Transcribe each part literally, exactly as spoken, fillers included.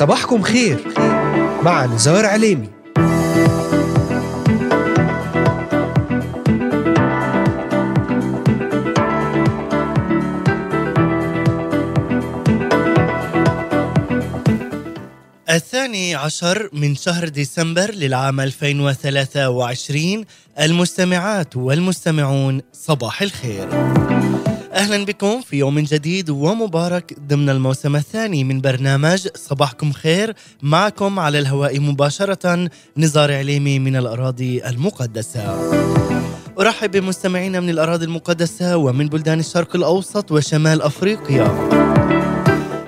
صباحكم خير مع نزار علمي. الثاني عشر من شهر ديسمبر للعام ألفين وثلاثة وعشرين. المستمعات والمستمعون صباح الخير، أهلا بكم في يوم جديد ومبارك ضمن الموسم الثاني من برنامج صباحكم خير. معكم على الهواء مباشرة نزار علمي من الأراضي المقدسة. أرحب بمستمعينا من الأراضي المقدسة ومن بلدان الشرق الأوسط وشمال أفريقيا،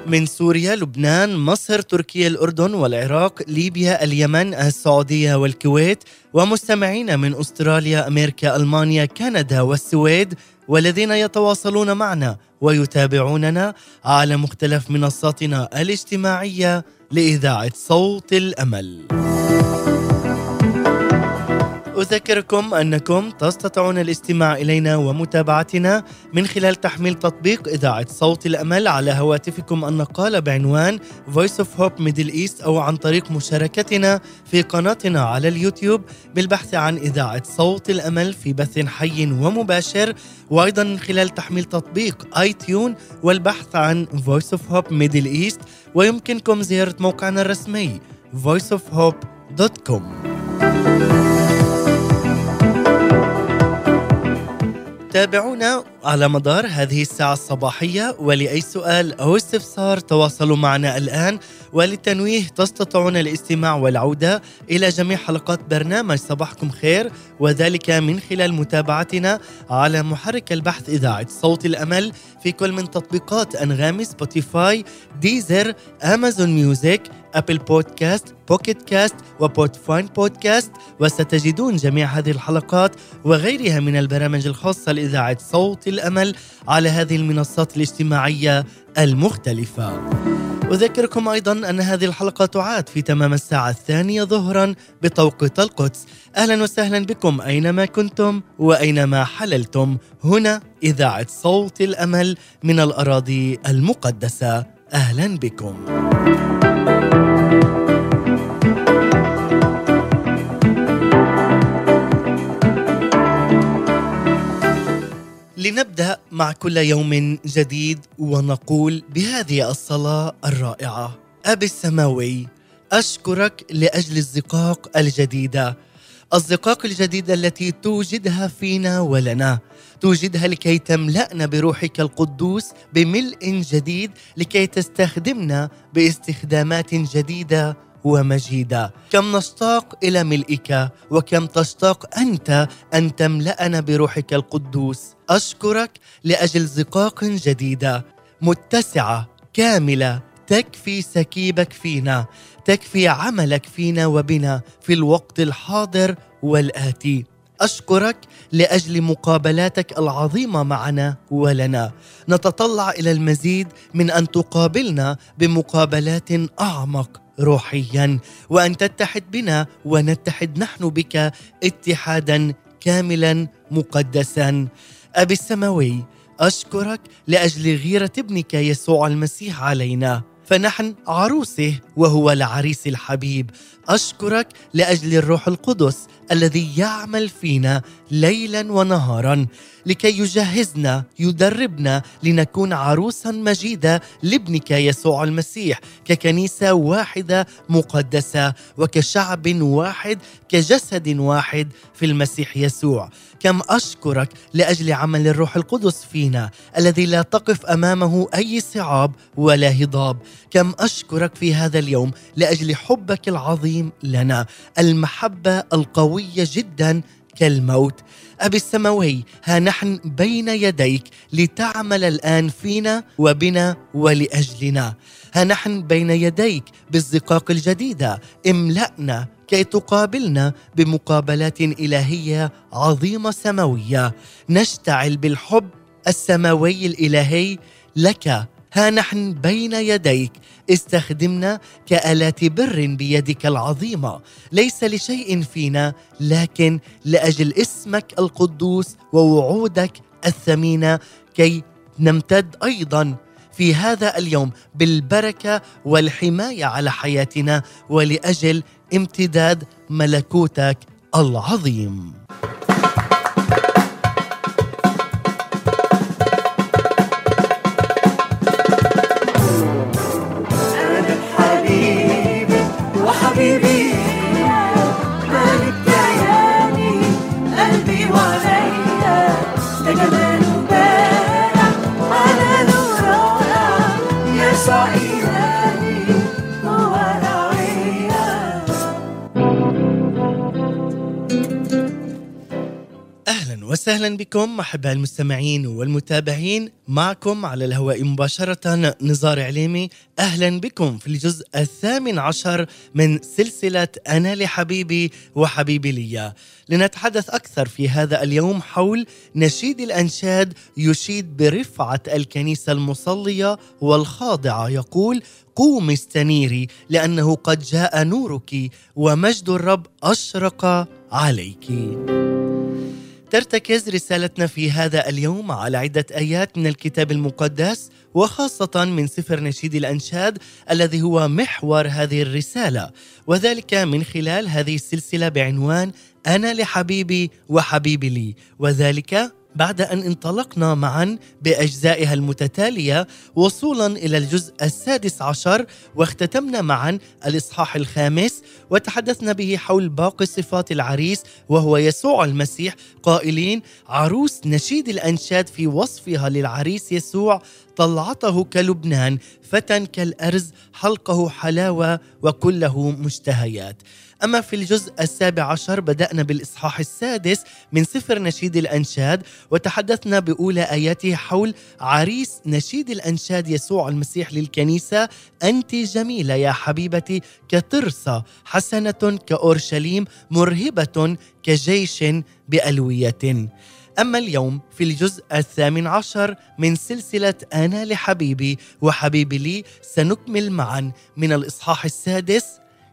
من سوريا، لبنان، مصر، تركيا، الأردن والعراق، ليبيا، اليمن، السعودية والكويت، ومستمعين من أستراليا، أمريكا، ألمانيا، كندا والسويد، والذين يتواصلون معنا ويتابعوننا على مختلف منصاتنا الاجتماعية لإذاعة صوت الأمل. أذكركم أنكم تستطيعون الاستماع إلينا ومتابعتنا من خلال تحميل تطبيق إذاعة صوت الأمل على هواتفكم النقالة بعنوان Voice of Hope Middle East، أو عن طريق مشاركتنا في قناتنا على اليوتيوب بالبحث عن إذاعة صوت الأمل في بث حي ومباشر، وأيضا من خلال تحميل تطبيق آي تيون والبحث عن Voice of Hope Middle East، ويمكنكم زيارة موقعنا الرسمي voice of hope dot com. تابعونا على مدار هذه الساعة الصباحية، ولأي سؤال أو استفسار تواصلوا معنا الآن. وللتنويه تستطيعون الاستماع والعودة إلى جميع حلقات برنامج صباحكم خير، وذلك من خلال متابعتنا على محرك البحث إذاعة صوت الأمل في كل من تطبيقات أنغام، سبوتيفاي، ديزر، أمازون ميوزيك، أبل بودكاست، بوكتكاست وبودفاين بودكاست. وستجدون جميع هذه الحلقات وغيرها من البرامج الخاصة لإذاعة صوت الأمل على هذه المنصات الاجتماعية المختلفة. أذكركم أيضا أن هذه الحلقة تعاد في تمام الساعة الثانية ظهرا بتوقيت القدس. أهلا وسهلا بكم أينما كنتم وأينما حللتم. هنا إذاعة صوت الأمل من الأراضي المقدسة، أهلا بكم. لنبدأ مع كل يوم جديد ونقول بهذه الصلاة الرائعة: أبي السماوي، أشكرك لأجل الزقاق الجديدة، الزقاق الجديدة التي توجدها فينا ولنا، توجدها لكي تملأنا بروحك القدوس بملء جديد، لكي تستخدمنا باستخدامات جديدة ومجيدة. كم نشتاق إلى ملئك، وكم تشتاق أنت أن تملأنا بروحك القدوس. أشكرك لأجل زقاق جديدة متسعة كاملة، تكفي سكيبك فينا، تكفي عملك فينا وبنا في الوقت الحاضر والآتي. أشكرك لأجل مقابلاتك العظيمة معنا ولنا. نتطلع إلى المزيد من أن تقابلنا بمقابلات أعمق روحيا، وأن تتحد بنا ونتحد نحن بك اتحادا كاملا مقدسا. أبي السماوي، أشكرك لأجل غيرة ابنك يسوع المسيح علينا، فنحن عروسه وهو العريس الحبيب. أشكرك لأجل الروح القدس الذي يعمل فينا ليلا ونهارا لكي يجهزنا، يدربنا لنكون عروسا مجيدة لابنك يسوع المسيح، ككنيسة واحدة مقدسة، وكشعب واحد، كجسد واحد في المسيح يسوع. كم أشكرك لأجل عمل الروح القدس فينا الذي لا تقف أمامه أي صعاب ولا هضاب. كم أشكرك في هذا اليوم لأجل حبك العظيم لنا، المحبة القوية جدا كالموت. أبي السماوي، ها نحن بين يديك لتعمل الآن فينا وبنا ولأجلنا. ها نحن بين يديك بالزقاق الجديدة، املأنا كي تقابلنا بمقابلات إلهية عظيمة سماوية. نشتعل بالحب السماوي الإلهي لك. ها نحن بين يديك، استخدمنا كآلات بر بيدك العظيمة، ليس لشيء فينا لكن لأجل اسمك القدوس ووعودك الثمينة، كي نمتد أيضا في هذا اليوم بالبركة والحماية على حياتنا ولأجل امتداد ملكوتك العظيم. أهلا بكم أحباء المستمعين والمتابعين، معكم على الهواء مباشرة نزار علمي. أهلا بكم في الجزء الثامن عشر من سلسلة أنا لحبيبي وحبيبي لي، لنتحدث أكثر في هذا اليوم حول نشيد الانشاد يشيد برفعة الكنيسة المصلية والخاضعة، يقول: قومي استنيري لأنه قد جاء نورك ومجد الرب أشرق عليك. ترتكز رسالتنا في هذا اليوم على عدة آيات من الكتاب المقدس، وخاصة من سفر نشيد الانشاد الذي هو محور هذه الرسالة، وذلك من خلال هذه السلسلة بعنوان أنا لحبيبي وحبيبي لي، وذلك بعد أن انطلقنا معا بأجزائها المتتالية وصولا إلى الجزء السادس عشر، واختتمنا معا الإصحاح الخامس وتحدثنا به حول باقي صفات العريس وهو يسوع المسيح، قائلين: عروس نشيد الأنشاد في وصفها للعريس يسوع: طلعته كلبنان، فتى كالأرز، حلقه حلاوة وكله مشتهيات. أما في الجزء السابع عشر بدأنا بالإصحاح السادس من سفر نشيد الأنشاد، وتحدثنا بأولى آياته حول عريس نشيد الأنشاد يسوع المسيح للكنيسة: أنت جميلة يا حبيبتي كطرسة، حسنة كأورشليم، مرهبة كجيش بألوية. أما اليوم في الجزء الثامن عشر من سلسلة أنا لحبيبي وحبيبي لي سنكمل معا من الإصحاح السادس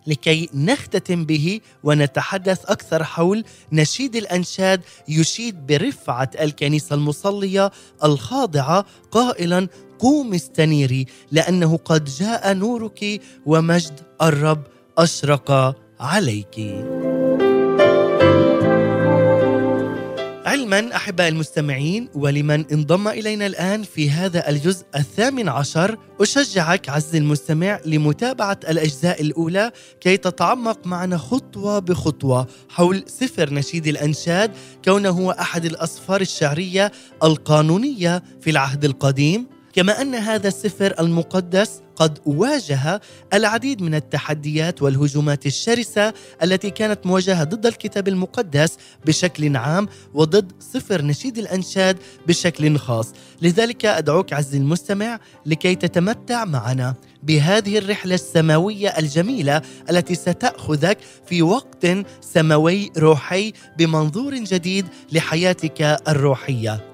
لكي نختتم به ونتحدث أكثر حول نشيد الأنشاد يشيد برفعة الكنيسة المصلية الخاضعة، قائلا: قومي استنيري لأنه قد جاء نورك ومجد الرب أشرق عليك. علما أحباء المستمعين ولمن انضم إلينا الآن في هذا الجزء الثامن عشر، أشجعك عز المستمع لمتابعة الأجزاء الأولى كي تتعمق معنا خطوة بخطوة حول سفر نشيد الأنشاد، كونه هو أحد الأسفار الشعرية القانونية في العهد القديم، كما أن هذا السفر المقدس قد واجه العديد من التحديات والهجومات الشرسة التي كانت موجهة ضد الكتاب المقدس بشكل عام وضد سفر نشيد الأنشاد بشكل خاص. لذلك أدعوك عزيزي المستمع لكي تتمتع معنا بهذه الرحلة السماوية الجميلة التي ستأخذك في وقت سماوي روحي بمنظور جديد لحياتك الروحية،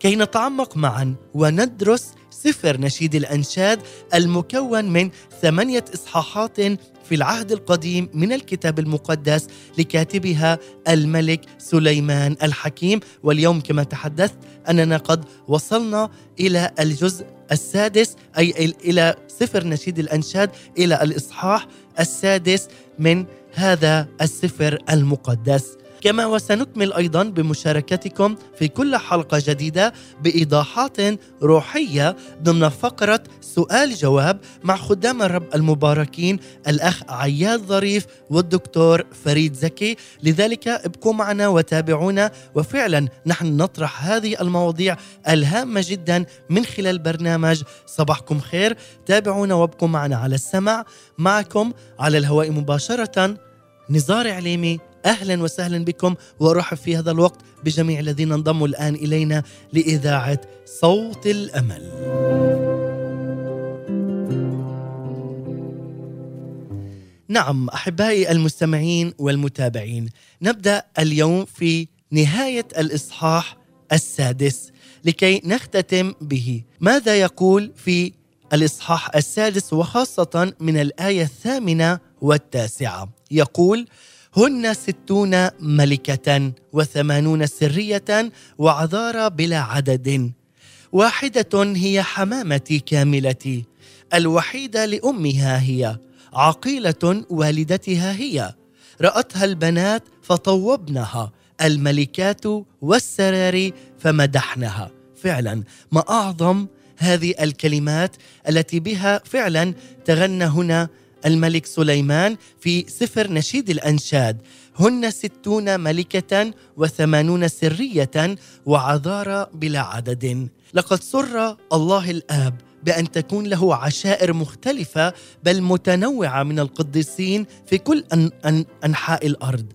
كي نتعمق معا وندرس سفر نشيد الأنشاد المكون من ثمانية إصحاحات في العهد القديم من الكتاب المقدس لكاتبها الملك سليمان الحكيم. واليوم كما تحدثت أننا قد وصلنا إلى الجزء السادس، أي إلى سفر نشيد الأنشاد، إلى الإصحاح السادس من هذا السفر المقدس. كما وسنكمل أيضا بمشاركتكم في كل حلقة جديدة بإيضاحات روحية ضمن فقرة سؤال جواب مع خدام الرب المباركين الأخ عياد ظريف والدكتور فريد زكي. لذلك ابقوا معنا وتابعونا، وفعلا نحن نطرح هذه المواضيع الهامة جدا من خلال برنامج صباحكم خير. تابعونا وابقوا معنا على السمع. معكم على الهواء مباشرة نزار علمي، أهلا وسهلا بكم، وأرحب في هذا الوقت بجميع الذين انضموا الآن إلينا لإذاعة صوت الأمل. نعم أحبائي المستمعين والمتابعين، نبدأ اليوم في نهاية الإصحاح السادس لكي نختتم به. ماذا يقول في الإصحاح السادس وخاصة من الآية الثامنة والتاسعة؟ يقول: هن ستون ملكة وثمانون سرية وعذارى بلا عدد، واحدة هي حمامتي كاملتي، الوحيدة لأمها هي، عقيلة والدتها هي، رأتها البنات فطوبنها، الملكات والسراري فمدحنها. فعلا ما أعظم هذه الكلمات التي بها فعلا تغنى هنا الملك سليمان في سفر نشيد الانشاد. هن ستون ملكة وثمانون سرية وعذارى بلا عدد. لقد سر الله الآب بأن تكون له عشائر مختلفة بل متنوعة من القديسين في كل أن أن أنحاء الأرض،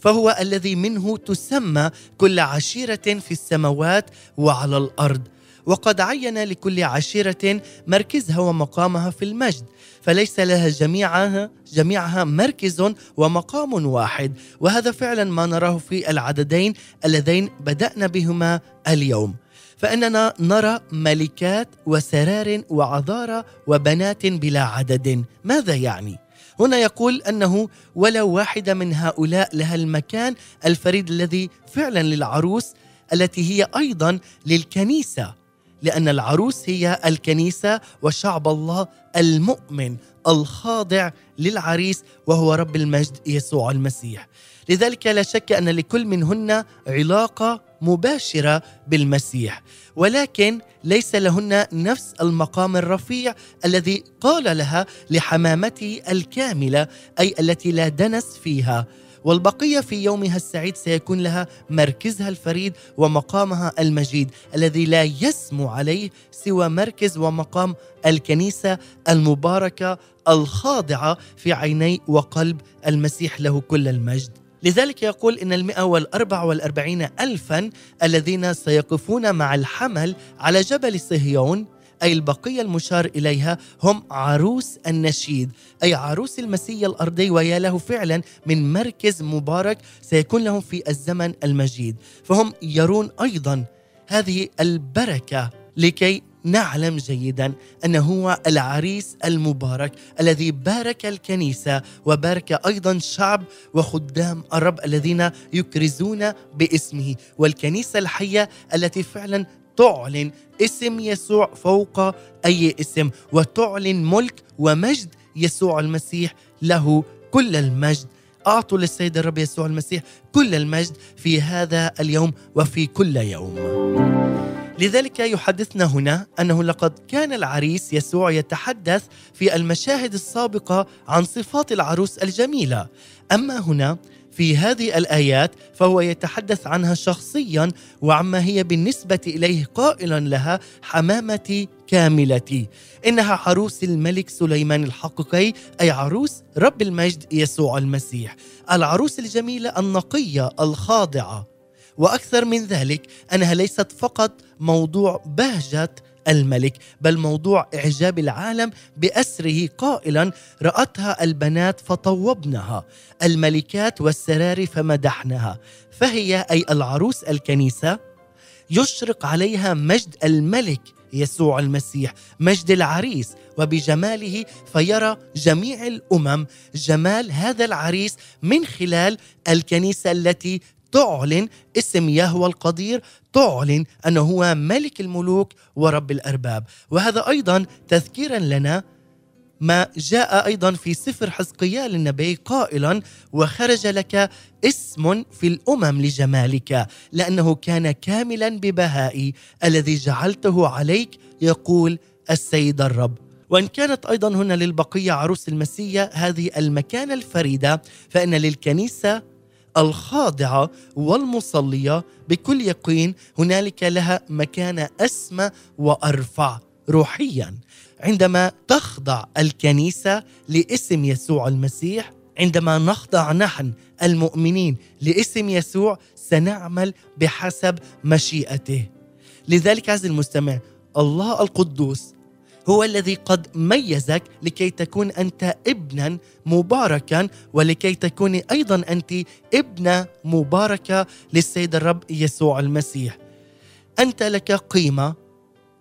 فهو الذي منه تسمى كل عشيرة في السماوات وعلى الأرض، وقد عين لكل عشيرة مركزها ومقامها في المجد، فليس لها جميعها, جميعها مركز ومقام واحد، وهذا فعلا ما نراه في العددين اللذين بدأنا بهما اليوم. فإننا نرى ملكات وسرار وعذارى وبنات بلا عدد. ماذا يعني؟ هنا يقول أنه ولا واحدة من هؤلاء لها المكان الفريد الذي فعلا للعروس، التي هي أيضا للكنيسة، لأن العروس هي الكنيسة وشعب الله المؤمن الخاضع للعريس وهو رب المجد يسوع المسيح. لذلك لا شك أن لكل منهن علاقة مباشرة بالمسيح، ولكن ليس لهن نفس المقام الرفيع الذي قال لها لحمامته الكاملة، أي التي لا دنس فيها، والبقية في يومها السعيد سيكون لها مركزها الفريد ومقامها المجيد الذي لا يسمو عليه سوى مركز ومقام الكنيسة المباركة الخاضعة في عيني وقلب المسيح له كل المجد. لذلك يقول إن المئة والأربع والأربعين ألفا الذين سيقفون مع الحمل على جبل صهيون، أي البقية المشار إليها، هم عروس النشيد، أي عروس المسيح الأرضي، ويا له فعلا من مركز مبارك سيكون لهم في الزمن المجيد. فهم يرون أيضا هذه البركة لكي نعلم جيدا أنه هو العريس المبارك الذي بارك الكنيسة وبارك أيضا شعب وخدام الرب الذين يكرزون باسمه، والكنيسة الحية التي فعلا تعلن اسم يسوع فوق أي اسم، وتعلن ملك ومجد يسوع المسيح له كل المجد. أعطوا للسيد الرب يسوع المسيح كل المجد في هذا اليوم وفي كل يوم. لذلك يحدثنا هنا أنه لقد كان العريس يسوع يتحدث في المشاهد السابقة عن صفات العروس الجميلة، أما هنا في هذه الآيات فهو يتحدث عنها شخصيا وعما هي بالنسبة إليه، قائلا لها حمامتي كاملتي، إنها عروس الملك سليمان الحقيقي، أي عروس رب المجد يسوع المسيح، العروس الجميلة النقية الخاضعة. وأكثر من ذلك أنها ليست فقط موضوع بهجة الملك بل موضوع إعجاب العالم بأسره، قائلا رأتها البنات فطوبنها، الملكات والسراري فمدحنها. فهي أي العروس الكنيسة يشرق عليها مجد الملك يسوع المسيح، مجد العريس وبجماله، فيرى جميع الأمم جمال هذا العريس من خلال الكنيسة التي تعلن اسم يهوه القدير، تعلن أنه هو ملك الملوك ورب الأرباب. وهذا أيضا تذكيرا لنا ما جاء أيضا في سفر حزقيال النبي قائلا وخرج لك اسم في الأمم لجمالك، لأنه كان كاملا ببهائي الذي جعلته عليك، يقول السيد الرب. وإن كانت أيضا هنا للبقية عروس المسيح هذه المكانة الفريدة، فإن للكنيسة الخاضعة والمصلية بكل يقين هنالك لها مكانة أسمى وأرفع روحيا. عندما تخضع الكنيسة لاسم يسوع المسيح، عندما نخضع نحن المؤمنين لاسم يسوع، سنعمل بحسب مشيئته. لذلك عزيزي المستمع، الله القدوس هو الذي قد ميزك لكي تكون أنت ابنا مباركا، ولكي تكوني أيضا أنت ابنة مباركة للسيد الرب يسوع المسيح. أنت لك قيمة،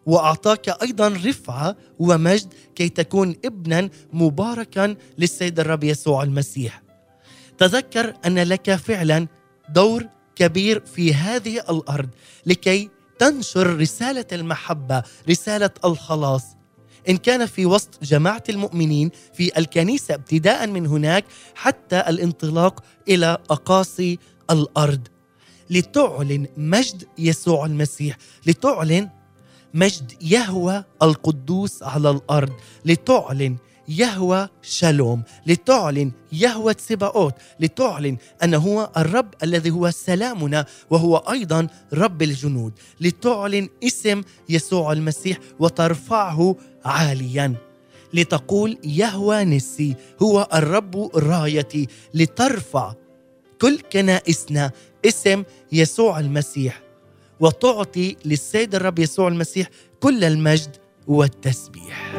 وأعطاك أيضا رفعة ومجد كي تكون ابنا مباركا للسيد الرب يسوع المسيح. تذكر أن لك فعلا دور كبير في هذه الأرض لكي تنشر رسالة المحبة، رسالة الخلاص، إن كان في وسط جماعة المؤمنين في الكنيسة، ابتداء من هناك حتى الانطلاق إلى أقاصي الأرض، لتعلن مجد يسوع المسيح، لتعلن مجد يهوه القدوس على الأرض، لتعلن يهوه شالوم، لتعلن يهوه سباؤوت، لتعلن أنه هو الرب الذي هو سلامنا وهو أيضا رب الجنود، لتعلن اسم يسوع المسيح وترفعه عاليا، لتقول يهوه نسي هو الرب رايتي، لترفع كل كنائسنا اسم يسوع المسيح وتعطي للسيد الرب يسوع المسيح كل المجد والتسبيح.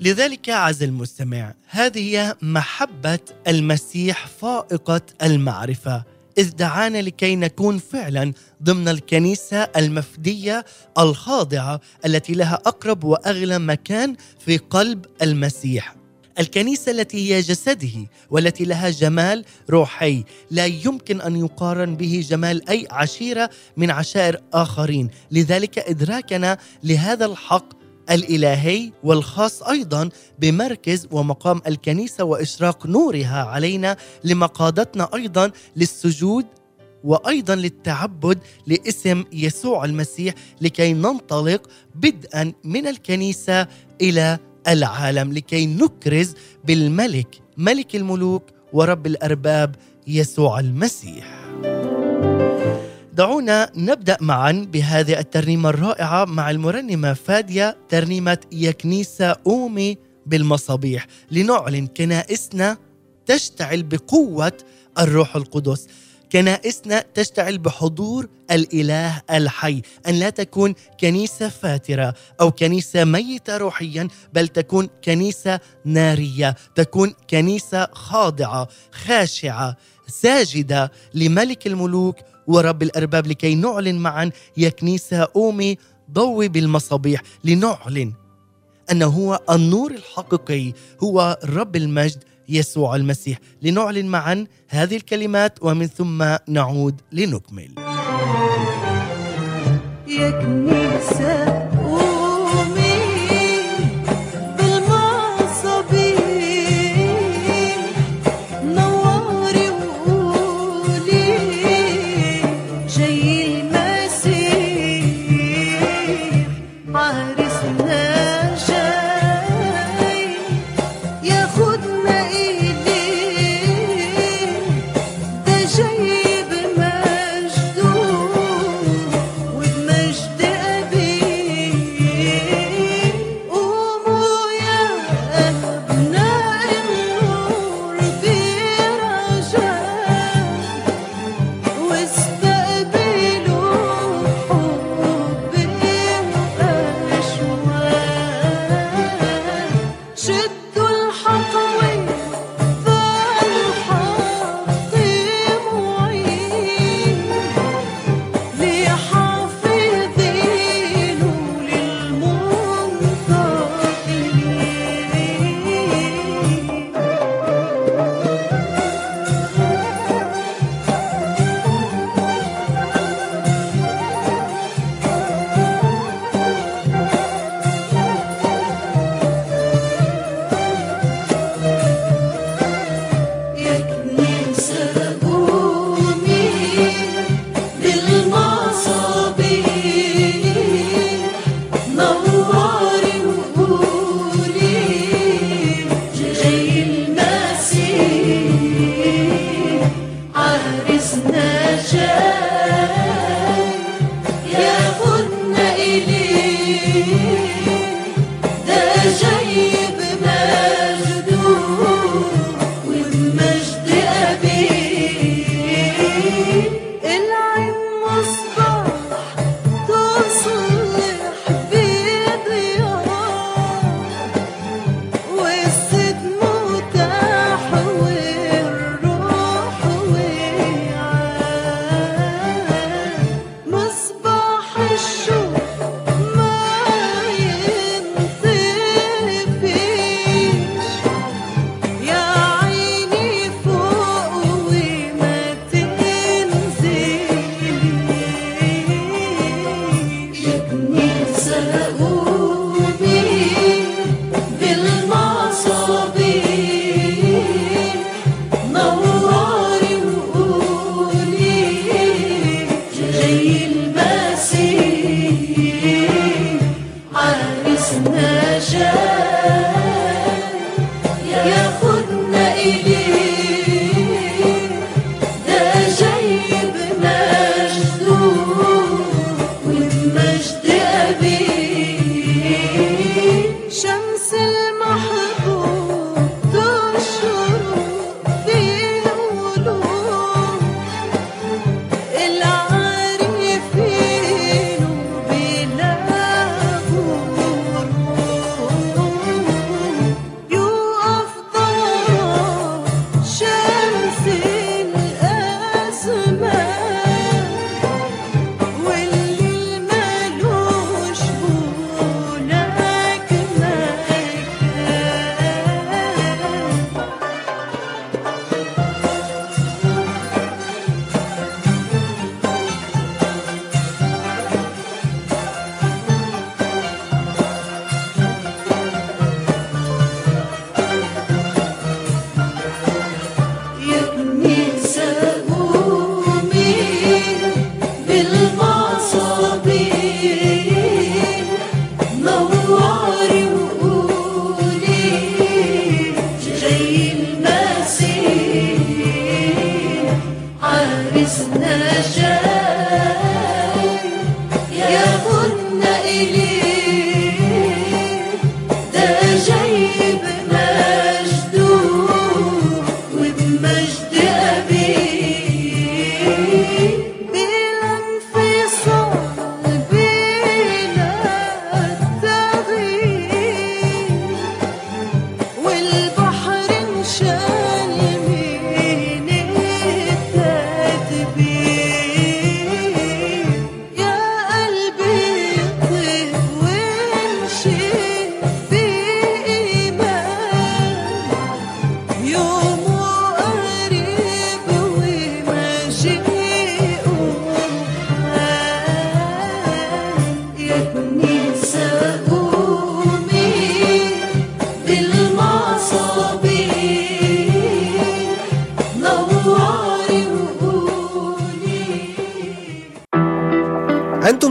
لذلك عز المستمع، هذه هي محبة المسيح فائقة المعرفة، إذ دعانا لكي نكون فعلا ضمن الكنيسة المفدية الخاضعة التي لها أقرب وأغلى مكان في قلب المسيح، الكنيسة التي هي جسده والتي لها جمال روحي لا يمكن أن يقارن به جمال أي عشيرة من عشائر آخرين. لذلك إدراكنا لهذا الحق الإلهي والخاص أيضا بمركز ومقام الكنيسة وإشراق نورها علينا لمقادتنا أيضا للسجود وأيضا للتعبد لاسم يسوع المسيح، لكي ننطلق بدءا من الكنيسة إلى العالم، لكي نكرز بالملك ملك الملوك ورب الأرباب يسوع المسيح. دعونا نبدأ معا بهذه الترنيمة الرائعة مع المرنمة فادية، ترنيمة يا كنيسة قومي بالمصابيح، لنعلن كنائسنا تشتعل بقوة الروح القدس، كنائسنا تشتعل بحضور الإله الحي، أن لا تكون كنيسة فاترة أو كنيسة ميتة روحيا، بل تكون كنيسة نارية، تكون كنيسة خاضعة خاشعة ساجدة لملك الملوك ورب الأرباب، لكي نعلن معا يا كنيسة قومي ضوي بالمصابيح، لنعلن أنه هو النور الحقيقي، هو رب المجد يسوع المسيح. لنعلن معا هذه الكلمات ومن ثم نعود لنكمل. يا كنيسة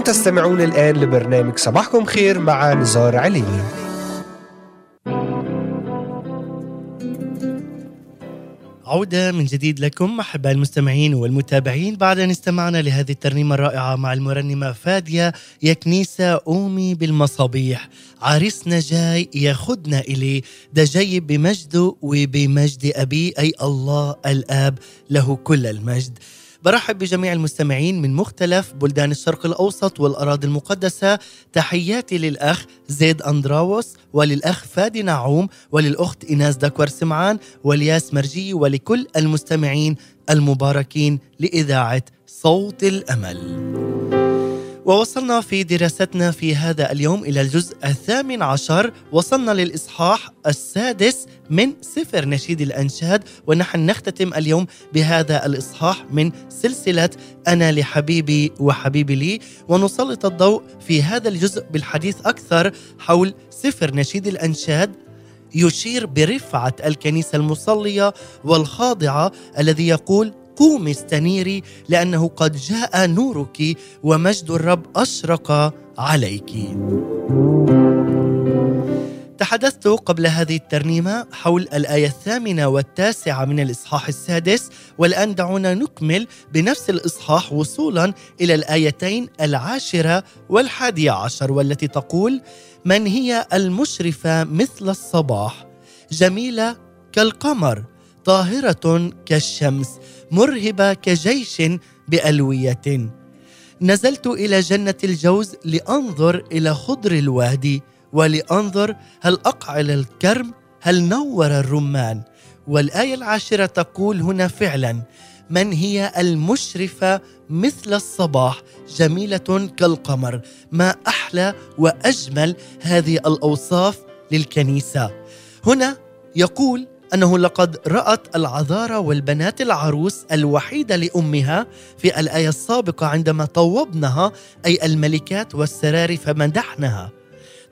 تستمعون الآن لبرنامج صباحكم خير مع نزار علمي. عودة من جديد لكم أحباء المستمعين والمتابعين بعد أن استمعنا لهذه الترنيمة الرائعة مع المرنمة فادية، يا كنيسة قومي بالمصابيح، عريسنا جاي ياخدنا إليه، ده جاي بمجده وبمجد أبيه، أي الله الآب له كل المجد. برحب بجميع المستمعين من مختلف بلدان الشرق الأوسط والأراضي المقدسة. تحياتي للأخ زيد أندراوس وللأخ فادي نعوم وللأخت إيناس دكوار سمعان والياس مرجي ولكل المستمعين المباركين لإذاعة صوت الأمل. ووصلنا في دراستنا في هذا اليوم إلى الجزء الثامن عشر، وصلنا للإصحاح السادس من سفر نشيد الانشاد، ونحن نختتم اليوم بهذا الاصحاح من سلسله انا لحبيبي وحبيبي لي، ونسلط الضوء في هذا الجزء بالحديث اكثر حول سفر نشيد الانشاد يشير برفعه الكنيسه المصليه والخاضعه الذي يقول قومي استنيري لانه قد جاء نورك ومجد الرب اشرق عليك. تحدثت قبل هذه الترنيمة حول الآية الثامنة والتاسعة من الإصحاح السادس، والآن دعونا نكمل بنفس الإصحاح وصولا إلى الآيتين العاشرة والحادية عشر، والتي تقول: من هي المشرفة مثل الصباح، جميلة كالقمر، طاهرة كالشمس، مرهبة كجيش بألوية. نزلت إلى جنة الجوز لأنظر إلى خضر الوادي، ولأنظر هل أقعل الكرم، هل نور الرمان. والآية العاشرة تقول هنا فعلا: من هي المشرفة مثل الصباح، جميلة كالقمر. ما أحلى وأجمل هذه الأوصاف للكنيسة. هنا يقول أنه لقد رأت العذارى والبنات العروس الوحيدة لأمها في الآية السابقة عندما طوبنها، أي الملكات والسراري، فمدحنها.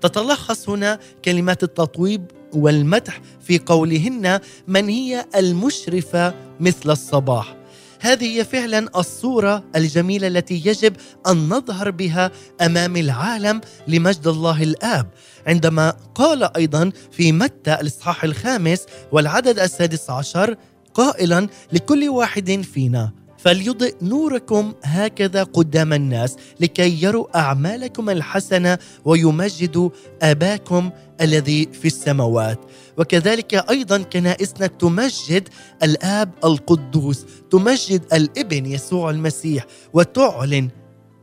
تتلخص هنا كلمات التطويب والمدح في قولهن من هي المشرفة مثل الصباح. هذه هي فعلا الصورة الجميلة التي يجب أن نظهر بها أمام العالم لمجد الله الآب، عندما قال أيضا في متى الإصحاح الخامس والعدد السادس عشر قائلا لكل واحد فينا: فليضئ نوركم هكذا قدام الناس لكي يروا أعمالكم الحسنة ويمجدوا أباكم الذي في السماوات. وكذلك أيضا كنائسنا تمجد الآب القدوس، تمجد الابن يسوع المسيح، وتعلن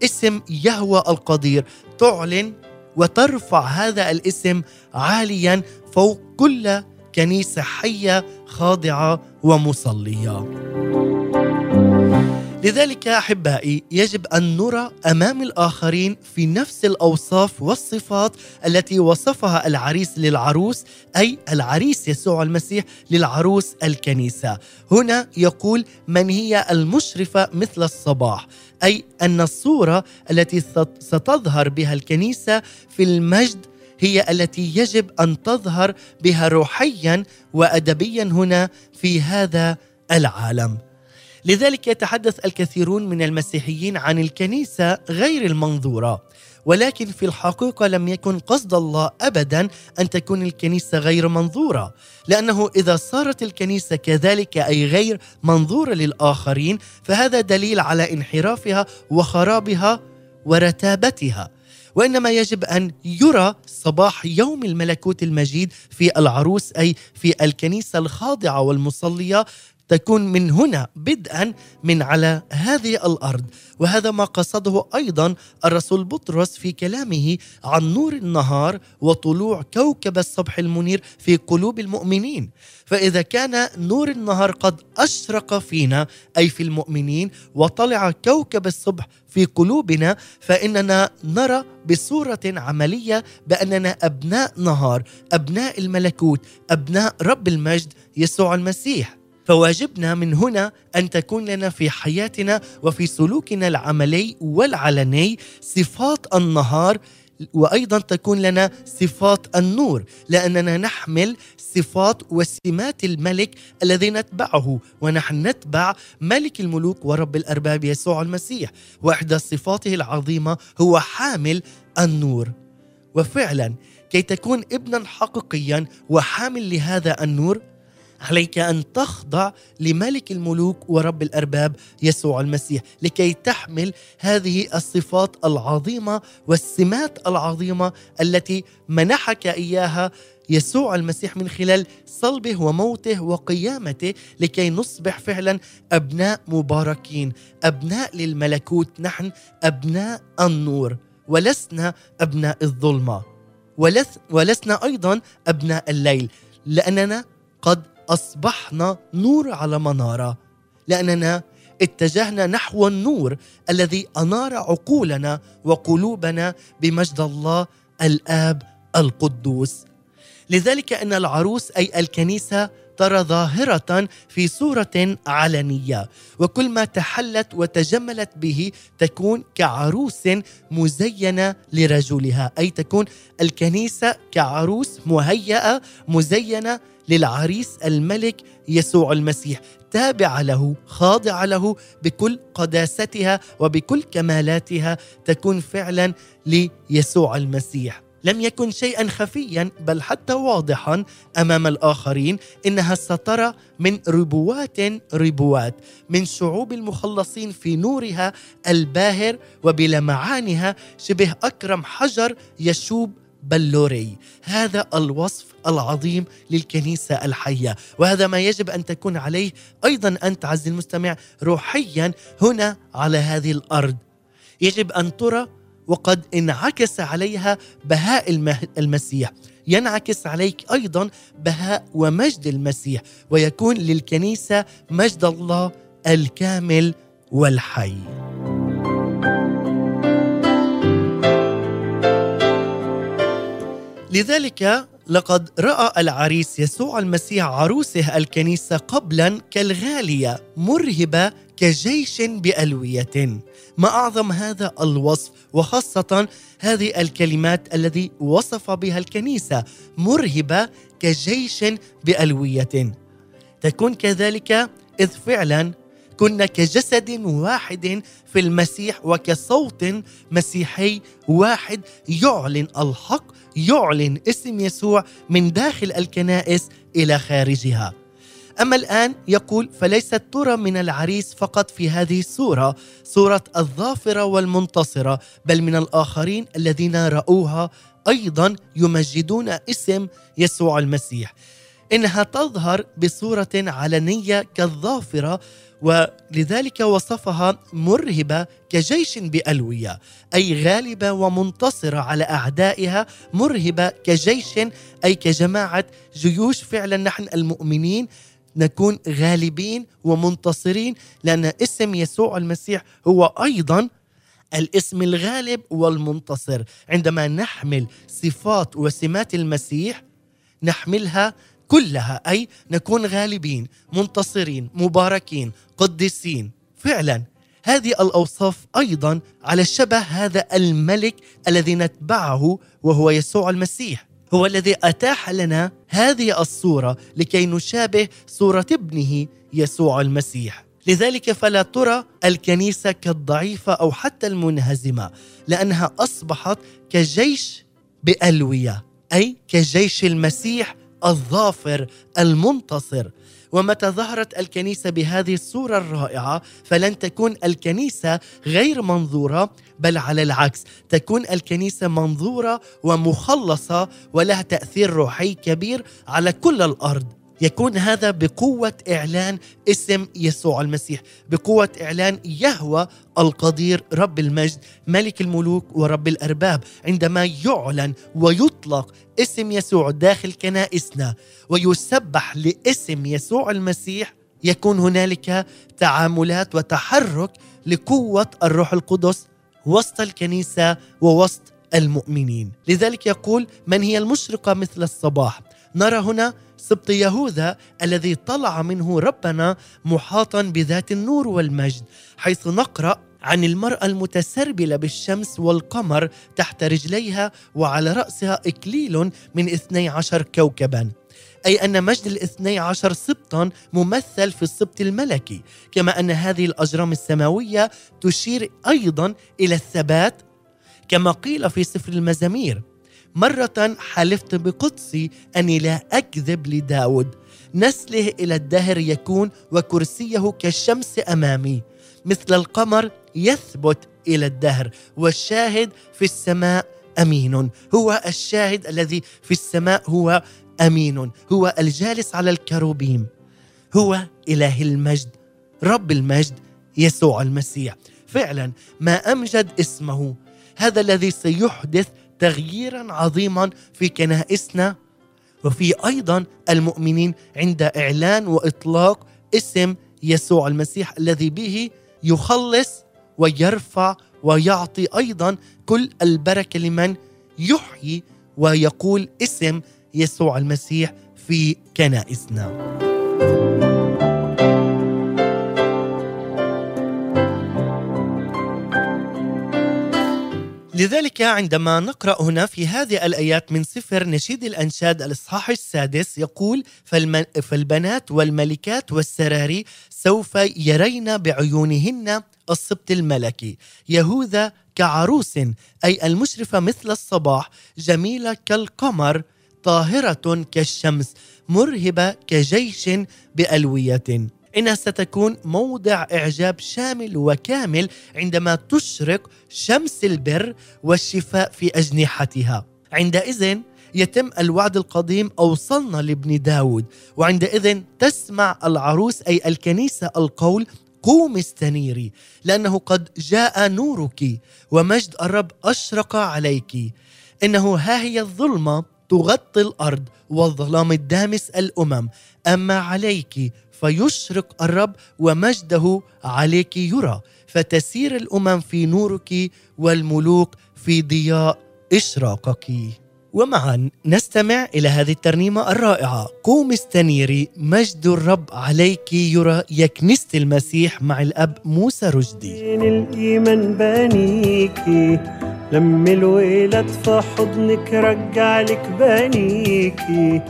اسم يهوه القدير، تعلن وترفع هذا الاسم عاليا فوق كل كنيسة حية خاضعة ومصلية. لذلك أحبائي يجب أن نرى أمام الآخرين في نفس الأوصاف والصفات التي وصفها العريس للعروس، أي العريس يسوع المسيح للعروس الكنيسة. هنا يقول: من هي المشرفة مثل الصباح، أي أن الصورة التي ستظهر بها الكنيسة في المجد هي التي يجب أن تظهر بها روحيا وأدبيا هنا في هذا العالم. لذلك يتحدث الكثيرون من المسيحيين عن الكنيسة غير المنظورة، ولكن في الحقيقة لم يكن قصد الله أبدا أن تكون الكنيسة غير منظورة، لأنه إذا صارت الكنيسة كذلك أي غير منظورة للآخرين فهذا دليل على انحرافها وخرابها ورتابتها. وإنما يجب أن يرى صباح يوم الملكوت المجيد في العروس، أي في الكنيسة الخاضعة والمصلية، تكون من هنا بدءا من على هذه الأرض. وهذا ما قصده أيضا الرسول بطرس في كلامه عن نور النهار وطلوع كوكب الصبح المنير في قلوب المؤمنين. فإذا كان نور النهار قد أشرق فينا أي في المؤمنين وطلع كوكب الصبح في قلوبنا، فإننا نرى بصورة عملية بأننا أبناء نهار، أبناء الملكوت، أبناء رب المجد يسوع المسيح. فواجبنا من هنا أن تكون لنا في حياتنا وفي سلوكنا العملي والعلني صفات النهار، وأيضا تكون لنا صفات النور، لأننا نحمل صفات وسمات الملك الذي نتبعه، ونحن نتبع ملك الملوك ورب الأرباب يسوع المسيح، وإحدى صفاته العظيمة هو حامل النور. وفعلا كي تكون ابنا حقيقيا وحامل لهذا النور عليك أن تخضع لملك الملوك ورب الأرباب يسوع المسيح لكي تحمل هذه الصفات العظيمة والسمات العظيمة التي منحك إياها يسوع المسيح من خلال صلبه وموته وقيامته، لكي نصبح فعلا أبناء مباركين، أبناء للملكوت. نحن أبناء النور ولسنا أبناء الظلمة، ولسنا أيضا أبناء الليل، لأننا قد أصبحنا نور على منارة، لأننا اتجهنا نحو النور الذي أنار عقولنا وقلوبنا بمجد الله الآب القدوس. لذلك إن العروس أي الكنيسة ترى ظاهرة في صورة علنية، وكل ما تحلت وتجملت به تكون كعروس مزينة لرجلها، أي تكون الكنيسة كعروس مهيئة مزينة للعريس الملك يسوع المسيح، تابعة له، خاضعة له بكل قداستها وبكل كمالاتها، تكون فعلا ليسوع المسيح. لم يكن شيئا خفيا بل حتى واضحا أمام الآخرين، إنها سترى من ربوات ربوات من شعوب المخلصين في نورها الباهر وبلمعانها شبه أكرم حجر يشوب بلوري. هذا الوصف العظيم للكنيسة الحية، وهذا ما يجب أن تكون عليه أيضا أنت عزيزي المستمع روحيا هنا على هذه الأرض. يجب أن ترى وقد انعكس عليها بهاء المسيح، ينعكس عليك أيضا بهاء ومجد المسيح، ويكون للكنيسة مجد الله الكامل والحي. لذلك لقد رأى العريس يسوع المسيح عروسه الكنيسة قبلا كالغالية مرهبة كجيش بألوية. ما أعظم هذا الوصف، وخاصة هذه الكلمات التي وصف بها الكنيسة، مرهبة كجيش بألوية. تكون كذلك إذ فعلا كنا كجسد واحد في المسيح وكصوت مسيحي واحد يعلن الحق، يعلن اسم يسوع من داخل الكنائس إلى خارجها. أما الآن يقول: فليس الترى من العريس فقط في هذه الصورة، صورة الظافرة والمنتصرة، بل من الآخرين الذين رأوها أيضا يمجدون اسم يسوع المسيح. إنها تظهر بصورة علنية كالظافرة، ولذلك وصفها مرهبة كجيش بألوية، أي غالبة ومنتصرة على أعدائها، مرهبة كجيش أي كجماعة جيوش. فعلا نحن المؤمنين نكون غالبين ومنتصرين، لأن اسم يسوع المسيح هو أيضا الاسم الغالب والمنتصر. عندما نحمل صفات وسمات المسيح نحملها كلها، أي نكون غالبين، منتصرين، مباركين، قديسين. فعلا هذه الأوصاف أيضا على شبه هذا الملك الذي نتبعه وهو يسوع المسيح. هو الذي أتاح لنا هذه الصورة لكي نشابه صورة ابنه يسوع المسيح. لذلك فلا ترى الكنيسة كالضعيفة أو حتى المنهزمة، لأنها أصبحت كجيش بألوية، أي كجيش المسيح الظافر المنتصر. ومتى ظهرت الكنيسة بهذه الصورة الرائعة فلن تكون الكنيسة غير منظورة، بل على العكس تكون الكنيسة منظورة ومخلصة ولها تأثير روحي كبير على كل الأرض. يكون هذا بقوة إعلان اسم يسوع المسيح، بقوة إعلان يهوه القدير رب المجد ملك الملوك ورب الأرباب. عندما يعلن ويطلق اسم يسوع داخل كنائسنا ويسبح لاسم يسوع المسيح، يكون هنالك تعاملات وتحرك لقوة الروح القدس وسط الكنيسة ووسط المؤمنين. لذلك يقول: من هي المشرقة مثل الصباح. نرى هنا سبط يهوذا الذي طلع منه ربنا محاطا بذات النور والمجد، حيث نقرأ عن المرأة المتسربلة بالشمس والقمر تحت رجليها وعلى رأسها إكليل من اثني عشر كوكبا، أي أن مجد الاثني عشر سبطا ممثل في السبط الملكي، كما أن هذه الأجرام السماوية تشير أيضا إلى الثبات، كما قيل في سفر المزامير: مرة حلفت بقدسي أني لا أكذب لداود، نسله إلى الدهر يكون وكرسيه كالشمس أمامي، مثل القمر يثبت إلى الدهر، والشاهد في السماء أمين. هو الشاهد الذي في السماء هو أمين، هو الجالس على الكروبيم، هو إله المجد رب المجد يسوع المسيح. فعلا ما أمجد اسمه، هذا الذي سيحدث تغييرا عظيما في كنائسنا وفي أيضا المؤمنين عند إعلان وإطلاق اسم يسوع المسيح، الذي به يخلص ويرفع ويعطي أيضا كل البركة لمن يحيي ويقول اسم يسوع المسيح في كنائسنا. لذلك عندما نقرأ هنا في هذه الآيات من سفر نشيد الانشاد الإصحاح السادس يقول: فالبنات والملكات والسراري سوف يرين بعيونهن السبط الملكي، يهوذا كعروس أي المشرفة مثل الصباح، جميلة كالقمر، طاهرة كالشمس، مرهبة كجيش بألوية. إنها ستكون موضع إعجاب شامل وكامل عندما تشرق شمس البر والشفاء في أجنحتها. عندئذ يتم الوعد القديم: أوصلنا لابن داود. وعندئذ تسمع العروس أي الكنيسة القول: قومي استنيري، لأنه قد جاء نورك ومجد الرب أشرق عليك. إنه ها هي الظلمة تغطي الأرض والظلام الدامس الأمم، أما عليك فيشرق الرب ومجده عليك يرى، فتسير الأمم في نورك والملوك في ضياء إشراقك. ومعا نستمع إلى هذه الترنيمة الرائعة: قوم استنيري مجد الرب عليك يرى، يا كنيسة المسيح مع الأب موسى رشدي. الإيمان بانيكي، لم الولد في حضنك رجع لك بانيكي،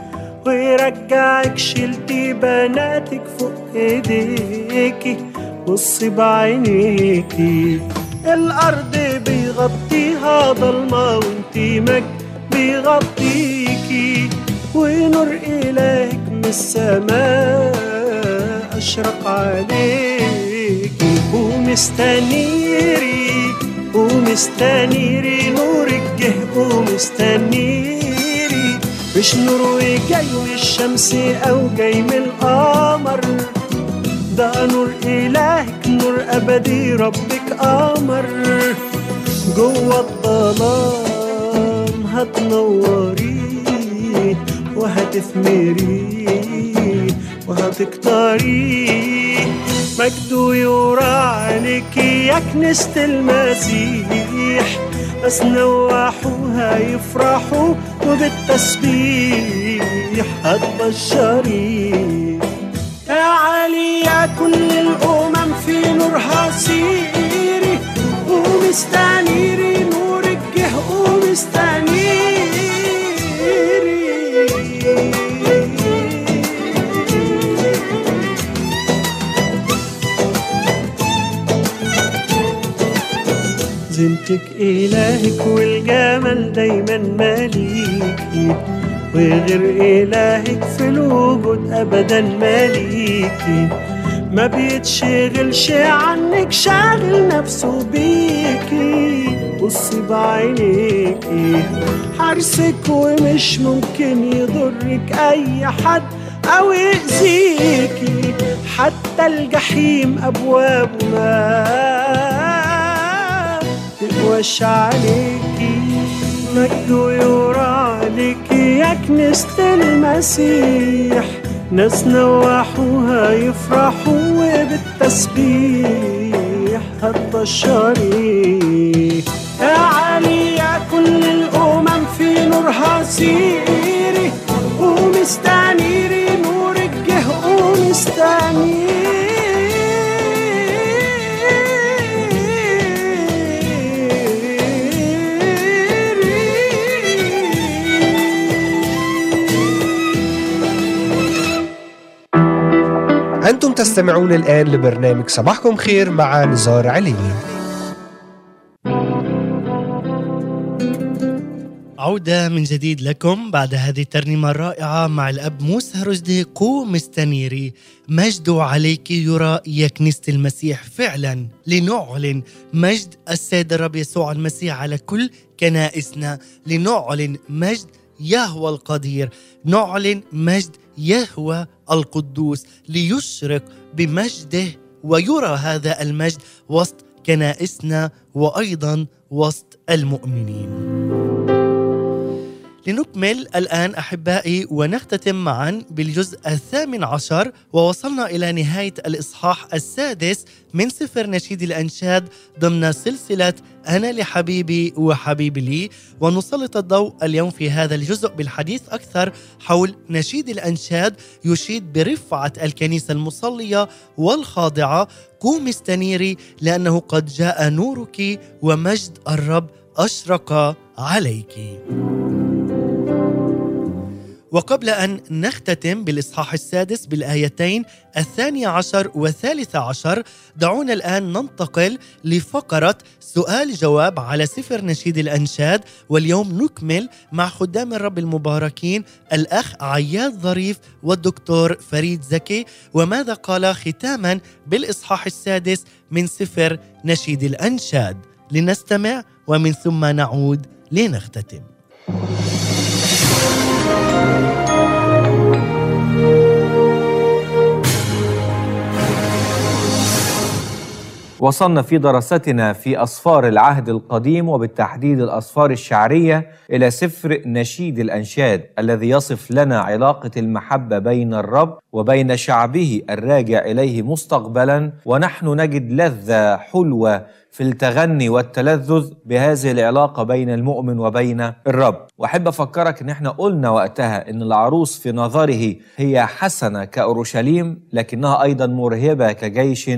ويرجعك شلتي بناتك فوق ايديكي، بصي بعينيكي الأرض بيغطيها ضلمة وانتي مجد بيغطيكي، ونور إلهك من السماء أشرق عليكي. ومستنيري ومستنيري نورك جه، ومستنيري مش نور جاي من الشمس أو جاي من القمر، ده نور إلهك نور أبدي ربك قمر، جوه الظلام هتنوري وهتثمري وهتكتري، مجده يرى عليك يا كنيسة المسيح، بس نوحوها يفرحوا وبالتسبيح هتبشري يا عالية كل الأمم في نورها سيري. ومستنيري نورك جه، ومستنيري زينتك إلهك والجمال دايما ماليكي، وغير إلهك في الوجود أبدا ماليكي، ما بيتشغلش عنك شاغل نفسه بيكي. بصي بعينيكي حارسك ومش ممكن يضرك أي حد أو يأذيكي، حتى الجحيم أبواب ما تقواش عليكي، مجده يرى عليك يا كنيسة المسيح، ناس نوحوها يفرحوا وبالتسبيح هتبشري يا عالية كل الأمم في نورها سيري. ومستنيري نورك جه، ومستنيري أنتم تستمعون الآن لبرنامج صباحكم خير مع نزار علمي. عودة من جديد لكم بعد هذه الترنيمة الرائعة مع الأب موسى رشدي. قوم مستنيري مجد عليك يرى يا كنيسة المسيح، فعلا لنعلن مجد السيد الرب يسوع المسيح على كل كنائسنا، لنعلن مجد يهوى القدير، نعلن مجد يهوى القدوس ليشرق بمجده ويرى هذا المجد وسط كنائسنا وأيضا وسط المؤمنين. لنكمل الآن أحبائي ونختتم معا بالجزء الثامن عشر، ووصلنا إلى نهاية الإصحاح السادس من سفر نشيد الانشاد ضمن سلسلة أنا لحبيبي وحبيبي لي، ونسلط الضوء اليوم في هذا الجزء بالحديث أكثر حول نشيد الانشاد يشيد برفعة الكنيسة المصلية والخاضعة. قومي استنيري لأنه قد جاء نورك ومجد الرب أشرق عليك. وقبل أن نختتم بالإصحاح السادس بالآيتين الثانية عشر والثالثة عشر، دعونا الآن ننتقل لفقرة سؤال جواب على سفر نشيد الأنشاد، واليوم نكمل مع خدام الرب المباركين الأخ عياد ظريف والدكتور فريد زكي، وماذا قال ختاما بالإصحاح السادس من سفر نشيد الأنشاد. لنستمع ومن ثم نعود لنختتم. وصلنا في دراستنا في أسفار العهد القديم وبالتحديد الأسفار الشعرية إلى سفر نشيد الأنشاد الذي يصف لنا علاقة المحبة بين الرب وبين شعبه الراجع إليه مستقبلا، ونحن نجد لذة حلوة في التغني والتلذذ بهذه العلاقة بين المؤمن وبين الرب. وأحب أفكرك إن إحنا قلنا وقتها إن العروس في نظره هي حسنة كأورشليم لكنها أيضا مرهبة كجيش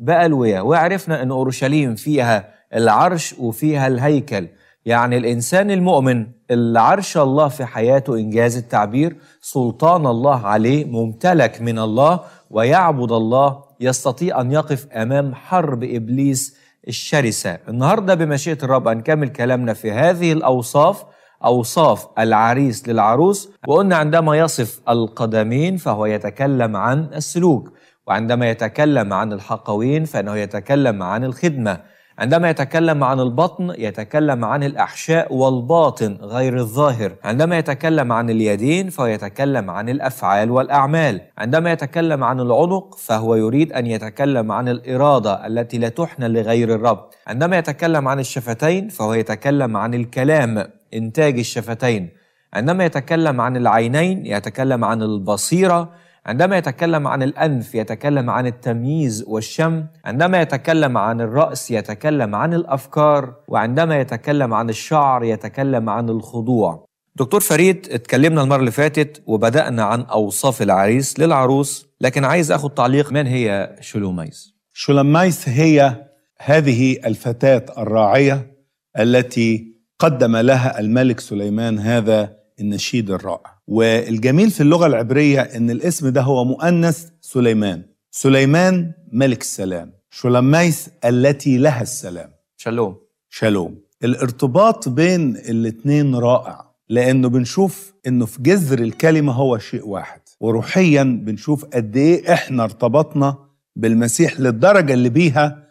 بألوية، وعرفنا أن أورشليم فيها العرش وفيها الهيكل، يعني الإنسان المؤمن العرش الله في حياته إنجاز التعبير، سلطان الله عليه ممتلك من الله، ويعبد الله يستطيع أن يقف أمام حرب إبليس الشرسة. النهاردة بمشيئة الرب هنكمل كلامنا في هذه الأوصاف، أوصاف العريس للعروس. وقلنا عندما يصف القدمين فهو يتكلم عن السلوك، وعندما يتكلم عن الحقوين فإنه يتكلم عن الخدمة، عندما يتكلم عن البطن يتكلم عن الأحشاء والباطن غير الظاهر، عندما يتكلم عن اليدين فهو يتكلم عن الأفعال والأعمال، عندما يتكلم عن العنق فهو يريد أن يتكلم عن الإرادة التي لا تحنى لغير الرب، عندما يتكلم عن الشفتين فهو يتكلم عن الكلام، إنتاج الشفتين، عندما يتكلم عن العينين يتكلم عن البصيرة، عندما يتكلم عن الأنف يتكلم عن التمييز والشم، عندما يتكلم عن الرأس يتكلم عن الأفكار، وعندما يتكلم عن الشعر يتكلم عن الخضوع. دكتور فريد، اتكلمنا المرة اللي فاتت وبدأنا عن أوصاف العريس للعروس، لكن عايز أخذ تعليق. من هي شولميث؟ شولميث هي هذه الفتاة الراعية التي قدم لها الملك سليمان هذا النشيد الرائع. والجميل في اللغة العبرية أن الاسم ده هو مؤنث سليمان، سليمان ملك السلام، شولميث التي لها السلام، شالوم شالوم. الارتباط بين الاتنين رائع، لأنه بنشوف أنه في جذر الكلمة هو شيء واحد، وروحيا بنشوف قد إيه إحنا ارتبطنا بالمسيح للدرجة اللي بيها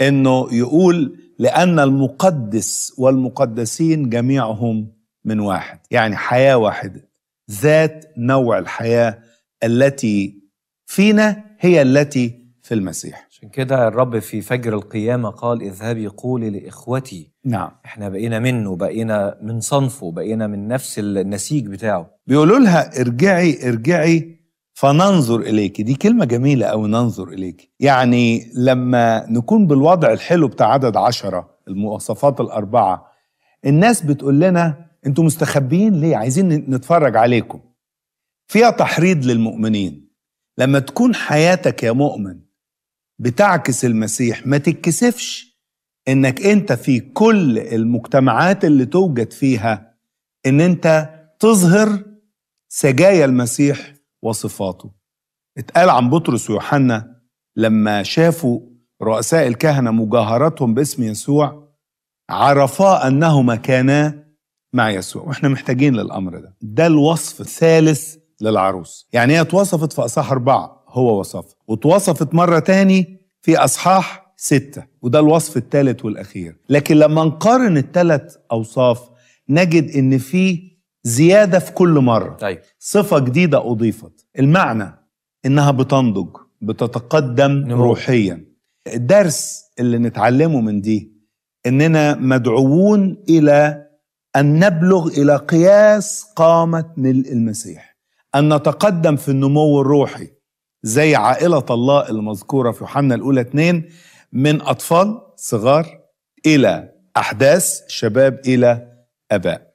أنه يقول لأن المقدس والمقدسين جميعهم من واحد، يعني حياة واحدة، ذات نوع الحياة التي فينا هي التي في المسيح. عشان كده الرب في فجر القيامة قال اذهبي قولي لإخوتي. نعم، احنا بقينا منه، بقينا من صنفه، بقينا من نفس النسيج بتاعه. بيقولوا لها ارجعي ارجعي فننظر إليك. دي كلمة جميلة أو ننظر إليك، يعني لما نكون بالوضع الحلو بتاع عدد عشرة، المواصفات الأربعة، الناس بتقول لنا انتوا مستخبيين ليه؟ عايزين نتفرج عليكم. فيها تحريض للمؤمنين. لما تكون حياتك يا مؤمن بتعكس المسيح، ما تتكسفش انك انت في كل المجتمعات اللي توجد فيها ان انت تظهر سجايا المسيح وصفاته. اتقال عن بطرس ويوحنا لما شافوا رؤساء الكهنة مجاهرتهم باسم يسوع عرفا انهما كانا مع يسوع، واحنا محتاجين للأمر ده. ده الوصف الثالث للعروس، يعني هي اتوصفت في أصحاح أربعة هو وصفها، وتوصفت مرة تاني في أصحاح ستة، وده الوصف الثالث والأخير. لكن لما نقارن الثلاث أوصاف نجد إن في زيادة في كل مرة. طيب، صفة جديدة أضيفت، المعنى إنها بتنضج، بتتقدم نمو روحيا. الدرس اللي نتعلمه من دي إننا مدعوون إلى أن نبلغ إلى قياس قامة ملء المسيح، أن نتقدم في النمو الروحي زي عائلة الله المذكورة في يوحنا الأولى اثنين، من أطفال صغار إلى أحداث شباب إلى آباء.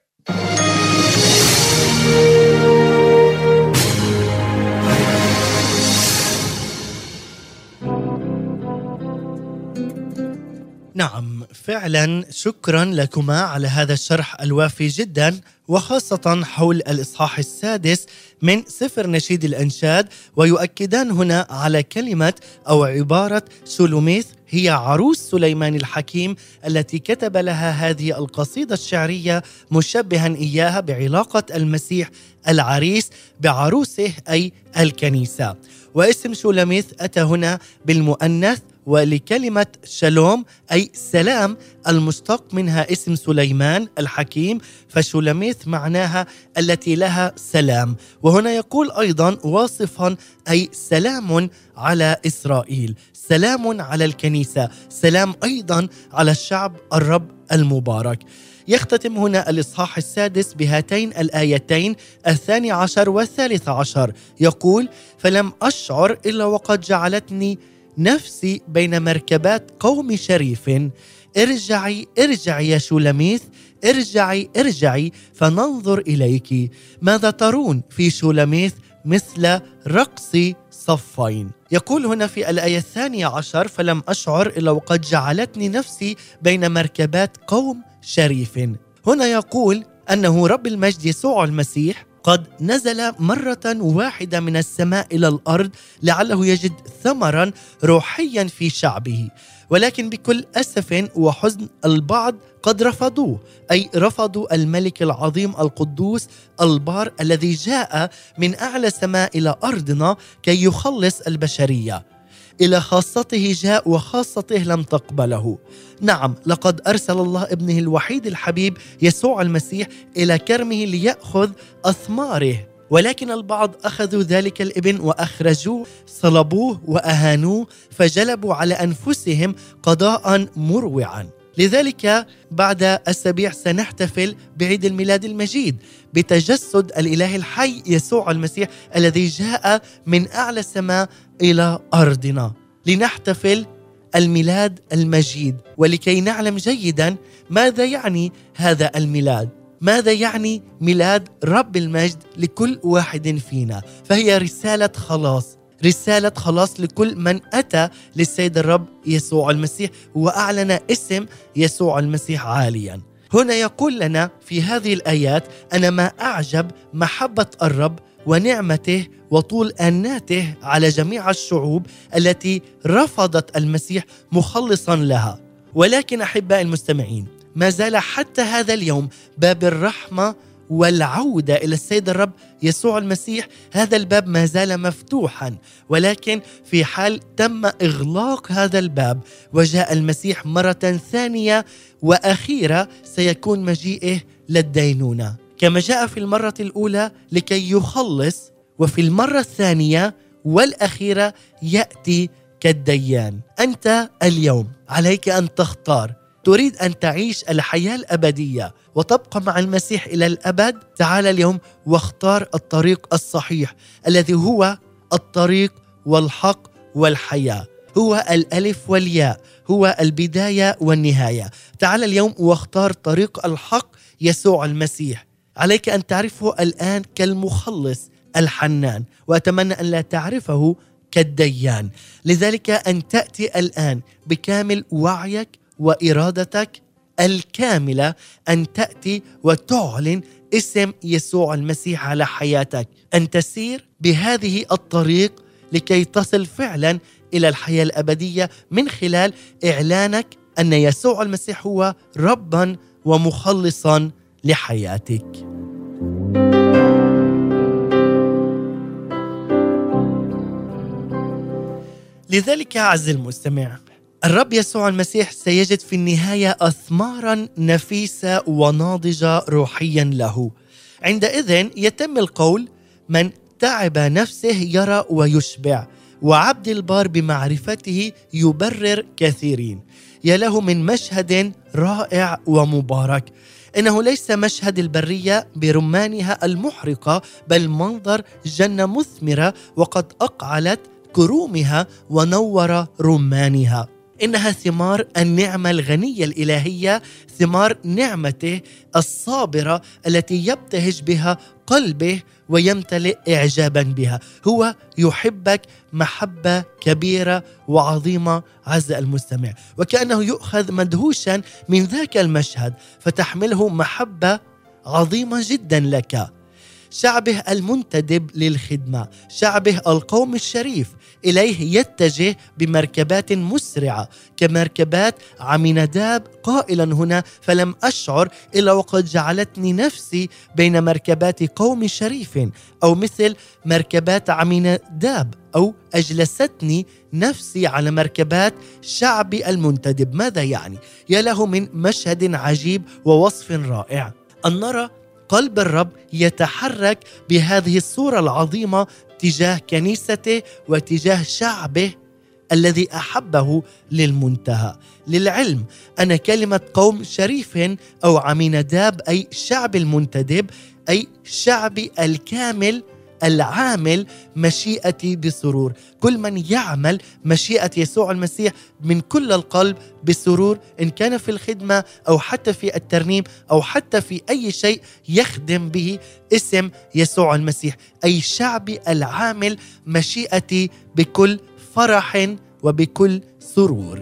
نعم فعلا، شكرا لكما على هذا الشرح الوافي جدا، وخاصة حول الإصحاح السادس من سفر نشيد الانشاد. ويؤكدان هنا على كلمة أو عبارة شولميث، هي عروس سليمان الحكيم التي كتب لها هذه القصيدة الشعرية، مشبها إياها بعلاقة المسيح العريس بعروسه أي الكنيسة. واسم شولميث أتى هنا بالمؤنث، ولكلمة شالوم أي سلام المشتق منها اسم سليمان الحكيم، فشولميث معناها التي لها سلام. وهنا يقول أيضا واصفا أي سلام على إسرائيل، سلام على الكنيسة، سلام أيضا على الشعب الرب المبارك. يختتم هنا الإصحاح السادس بهاتين الآيتين الثاني عشر والثالث عشر، يقول فلم أشعر إلا وقد جعلتني نفسي بين مركبات قوم شريف، ارجعي ارجعي يا شولميث، ارجعي ارجعي فننظر إليك. ماذا ترون في شولميث مثل رقص صفين. يقول هنا في الآية الثانية عشر فلم أشعر إلا وقد جعلتني نفسي بين مركبات قوم شريف. هنا يقول أنه رب المجد يسوع المسيح قد نزل مرة واحدة من السماء إلى الأرض لعله يجد ثمرا روحيا في شعبه، ولكن بكل أسف وحزن البعض قد رفضوه، أي رفضوا الملك العظيم القدوس البار الذي جاء من أعلى سماء إلى أرضنا كي يخلص البشرية. إلى خاصته جاء وخاصته لم تقبله. نعم، لقد أرسل الله ابنه الوحيد الحبيب يسوع المسيح إلى كرمه ليأخذ أثماره، ولكن البعض أخذوا ذلك الابن وأخرجوه، صلبوه وأهانوه، فجلبوا على أنفسهم قضاء مروعا. لذلك بعد أسابيع سنحتفل بعيد الميلاد المجيد بتجسد الإله الحي يسوع المسيح الذي جاء من أعلى السماء إلى أرضنا لنحتفل الميلاد المجيد، ولكي نعلم جيدا ماذا يعني هذا الميلاد، ماذا يعني ميلاد رب المجد لكل واحد فينا. فهي رسالة خلاص، رسالة خلاص لكل من أتى للسيد الرب يسوع المسيح وأعلن اسم يسوع المسيح عاليا. هنا يقول لنا في هذه الآيات: أنا ما أعجب محبة الرب ونعمته وطول أناته على جميع الشعوب التي رفضت المسيح مخلصا لها. ولكن أحباء المستمعين، ما زال حتى هذا اليوم باب الرحمة والعودة إلى السيد الرب يسوع المسيح، هذا الباب ما زال مفتوحا، ولكن في حال تم إغلاق هذا الباب وجاء المسيح مرة ثانية وأخيرة سيكون مجيئه للدينونة، كما جاء في المرة الأولى لكي يخلص، وفي المرة الثانية والأخيرة يأتي كالديان. أنت اليوم عليك أن تختار، تريد أن تعيش الحياة الأبدية وتبقى مع المسيح إلى الأبد؟ تعال اليوم واختار الطريق الصحيح الذي هو الطريق والحق والحياة، هو الألف والياء، هو البداية والنهاية. تعال اليوم واختار طريق الحق يسوع المسيح، عليك أن تعرفه الآن كالمخلص الحنان، وأتمنى أن لا تعرفه كالديان. لذلك أن تأتي الآن بكامل وعيك وإرادتك الكاملة، أن تأتي وتعلن اسم يسوع المسيح على حياتك، أن تسير بهذه الطريق لكي تصل فعلا إلى الحياة الأبدية من خلال إعلانك أن يسوع المسيح هو ربا ومخلصا لحياتك. لذلك أعز المستمع، الرب يسوع المسيح سيجد في النهاية أثماراً نفيسة وناضجة روحياً له. عندئذ يتم القول: من تعب نفسه يرى ويشبع، وعبد البار بمعرفته يبرر كثيرين. يا له من مشهد رائع ومبارك، إنه ليس مشهد البرية برمانها المحرقة، بل منظر جنة مثمرة وقد أقعلت كرومها ونور رمانها. إنها ثمار النعمة الغنية الإلهية، ثمار نعمته الصابرة التي يبتهج بها قلبه ويمتلئ إعجابا بها. هو يحبك محبة كبيرة وعظيمة عز المستمع، وكأنه يؤخذ مدهوشا من ذاك المشهد فتحمله محبة عظيمة جدا لك. شعبه المنتدب للخدمة، شعبه القوم الشريف، إليه يتجه بمركبات مسرعة كمركبات عمينداب، قائلا هنا: فلم أشعر إلا وقد جعلتني نفسي بين مركبات قوم شريف، أو مثل مركبات عمينداب، أو أجلستني نفسي على مركبات شعبي المنتدب. ماذا يعني؟ يا له من مشهد عجيب ووصف رائع أن نرى قلب الرب يتحرك بهذه الصورة العظيمة تجاه كنيسته وتجاه شعبه الذي أحبه للمنتهى. للعلم أن كلمة قوم شريف أو عمينداب أي شعب المنتدب، أي شعبي الكامل العامل مشيئتي بسرور. كل من يعمل مشيئة يسوع المسيح من كل القلب بسرور، إن كان في الخدمة أو حتى في الترنيم أو حتى في أي شيء يخدم به اسم يسوع المسيح، أي شعبي العامل مشيئتي بكل فرح وبكل سرور.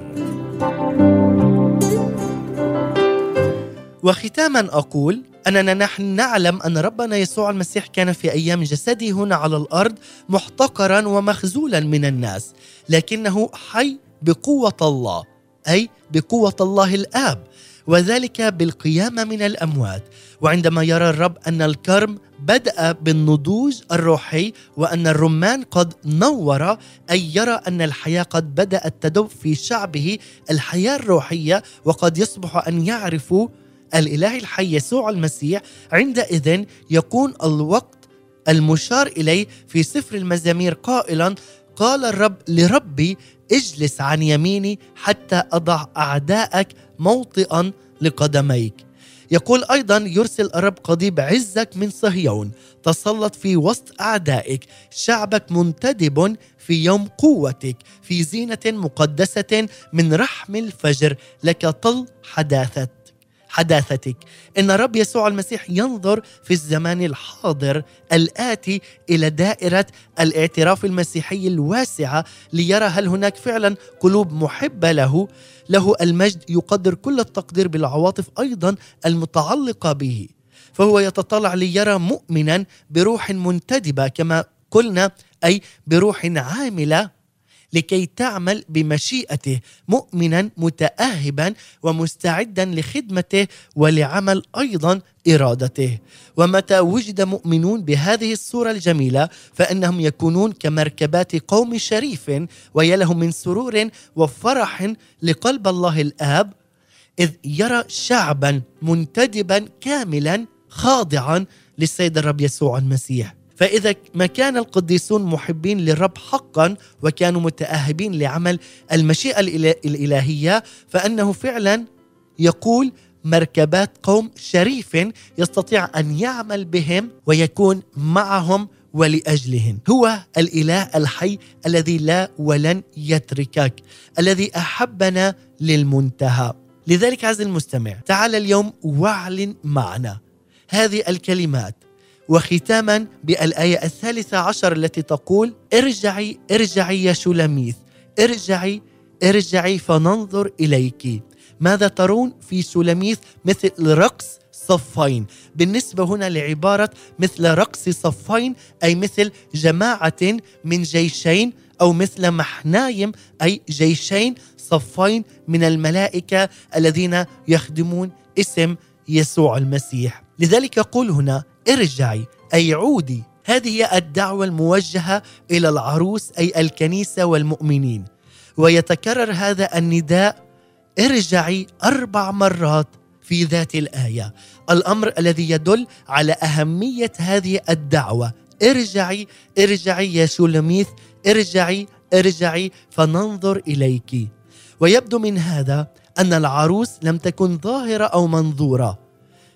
وختاما أقول: أننا نحن نعلم أن ربنا يسوع المسيح كان في أيام جسده هنا على الأرض محتقرا ومخذولا من الناس، لكنه حي بقوة الله، أي بقوة الله الآب، وذلك بالقيامة من الأموات. وعندما يرى الرب أن الكرم بدأ بالنضوج الروحي وأن الرمان قد نور، أي يرى أن الحياة قد بدأت تدب في شعبه، الحياة الروحية، وقد يصبح أن يعرفوا الإله الحي يسوع المسيح. عندئذ يكون الوقت المشار إليه في سفر المزامير قائلا: قال الرب لربي اجلس عن يميني حتى أضع أعدائك موطئا لقدميك. يقول أيضا: يرسل الرب قضيب عزك من صهيون، تسلط في وسط أعدائك، شعبك منتدب في يوم قوتك، في زينة مقدسة من رحم الفجر، لك طل حداثة حداثتك. إن الرب يسوع المسيح ينظر في الزمان الحاضر الآتي إلى دائرة الاعتراف المسيحي الواسعة ليرى هل هناك فعلا قلوب محبة له. له المجد، يقدر كل التقدير بالعواطف أيضا المتعلقة به، فهو يتطلع ليرى مؤمنا بروح منتدبة كما قلنا، أي بروح عاملة لكي تعمل بمشيئته، مؤمنا متأهبا ومستعدا لخدمته ولعمل أيضا إرادته. ومتى وجد مؤمنون بهذه الصورة الجميلة فإنهم يكونون كمركبات قوم شريف، ويلهم من سرور وفرح لقلب الله الآب، إذ يرى شعبا منتدبا كاملا خاضعا للسيد الرب يسوع المسيح. فإذا ما كان القديسون محبين للرب حقا وكانوا متأهبين لعمل المشيئة الإلهية، فإنه فعلا يقول مركبات قوم شريف يستطيع أن يعمل بهم ويكون معهم ولأجلهم. هو الإله الحي الذي لا ولن يتركك، الذي أحبنا للمنتهى. لذلك عزيزي المستمع، تعال اليوم واعلن معنا هذه الكلمات، وختاما بالآية الثالثة عشر التي تقول: ارجعي ارجعي يا شولميث، ارجعي ارجعي فننظر إليك. ماذا ترون في شولميث؟ مثل رقص صفين. بالنسبة هنا لعبارة مثل رقص صفين، أي مثل جماعة من جيشين، أو مثل محنايم، أي جيشين صفين من الملائكة الذين يخدمون اسم يسوع المسيح. لذلك يقول هنا: ارجعي، أي عودي. هذه هي الدعوة الموجهة إلى العروس، أي الكنيسة والمؤمنين. ويتكرر هذا النداء ارجعي أربع مرات في ذات الآية، الأمر الذي يدل على أهمية هذه الدعوة. ارجعي ارجعي يا شولميث، ارجعي ارجعي فننظر إليك. ويبدو من هذا أن العروس لم تكن ظاهرة أو منظورة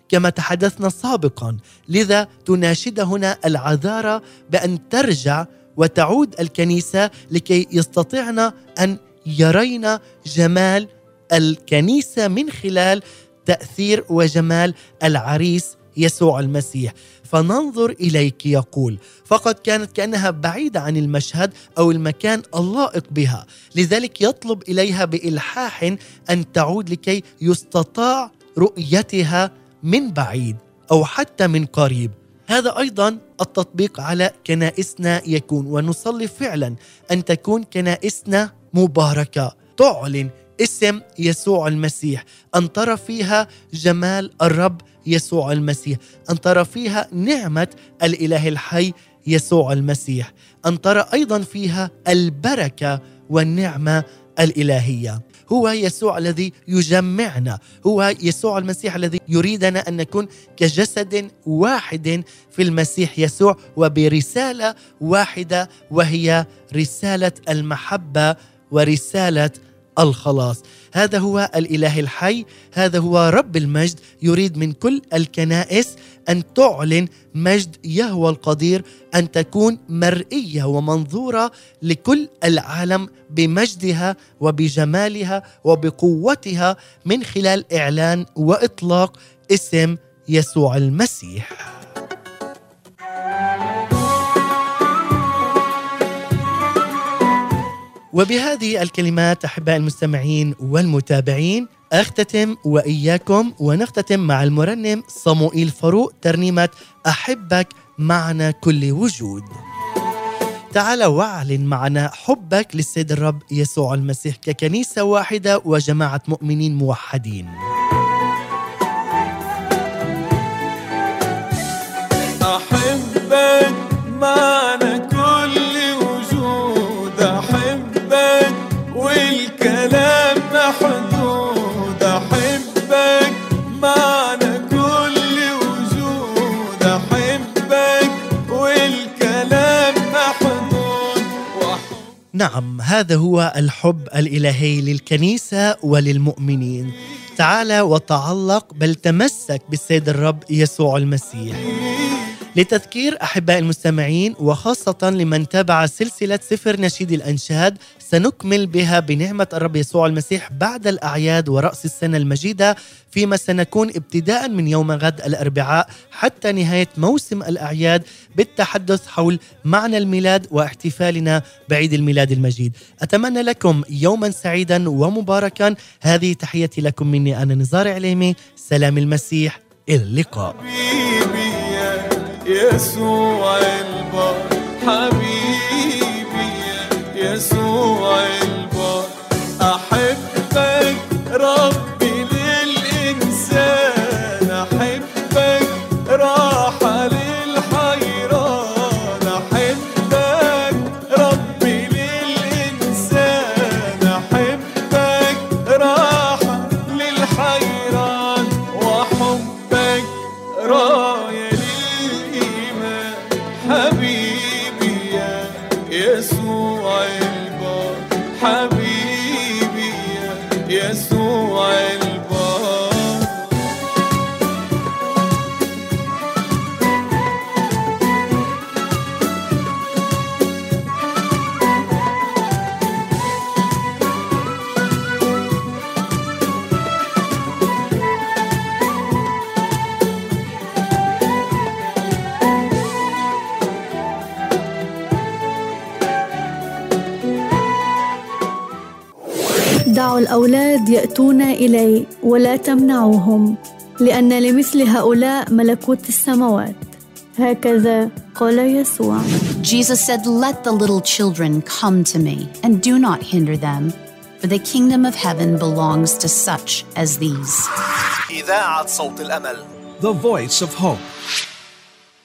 كما تحدثنا سابقا، لذا تناشد هنا العذارى بأن ترجع وتعود الكنيسة لكي يستطيعنا أن يرينا جمال الكنيسة من خلال تأثير وجمال العريس يسوع المسيح. فننظر إليك يقول، فقد كانت كأنها بعيدة عن المشهد أو المكان اللائق بها، لذلك يطلب إليها بإلحاح أن تعود لكي يستطاع رؤيتها من بعيد أو حتى من قريب. هذا أيضا التطبيق على كنائسنا يكون، ونصلي فعلا أن تكون كنائسنا مباركة تعلن اسم يسوع المسيح، أن ترى فيها جمال الرب يسوع المسيح، أن ترى فيها نعمة الإله الحي يسوع المسيح، أن ترى أيضا فيها البركة والنعمة الإلهية. هو يسوع الذي يجمعنا، هو يسوع المسيح الذي يريدنا أن نكون كجسد واحد في المسيح يسوع وبرسالة واحدة، وهي رسالة المحبة ورسالة الخلاص. هذا هو الإله الحي، هذا هو رب المجد، يريد من كل الكنائس أن تعلن مجد يهوه القدير، أن تكون مرئية ومنظورة لكل العالم بمجدها وبجمالها وبقوتها من خلال إعلان وإطلاق اسم يسوع المسيح. وبهذه الكلمات أحباء المستمعين والمتابعين أختتم وإياكم، ونختتم مع المرنم صموئيل فاروق ترنيمة أحبك معنا كل وجود. تعال واعلن معنا حبك للسيد الرب يسوع المسيح ككنيسة واحدة وجماعة مؤمنين موحدين. أحبك معنا كل وجود، أحبك والكلام محدود، أحبك معنا كل وجود، أحبك والكلام محدود. نعم، هذا هو الحب الإلهي للكنيسة وللمؤمنين. تعال وتعلق بل تمسك بالسيد الرب يسوع المسيح. لتذكير أحباء المستمعين وخاصة لمن تابع سلسلة سفر نشيد الانشاد، سنكمل بها بنعمة الرب يسوع المسيح بعد الأعياد ورأس السنة المجيدة، فيما سنكون ابتداء من يوم غد الأربعاء حتى نهاية موسم الأعياد بالتحدث حول معنى الميلاد واحتفالنا بعيد الميلاد المجيد. أتمنى لكم يوما سعيدا ومباركا. هذه تحيتي لكم مني أنا نزار علمي. سلام المسيح، اللقاء. يسوع البار حبيبي، يسوع البار أحبك ربي للإنسان، أحبك راحة للحيران، أحبك ربي للإنسان، أحبك راحة للحيران، وحبك راية حبيبي يا يسوع البار، حبيبي يا يسوع البار. دعوا الأولاد يأتون إلي ولا تمنعوهم، لأن لمثل هؤلاء ملكوت السماوات. هكذا قال يسوع. Jesus said, "Let the little children come to me, and do not hinder them, for the kingdom of heaven belongs to such as these." إذاعة صوت الأمل. The Voice of Hope.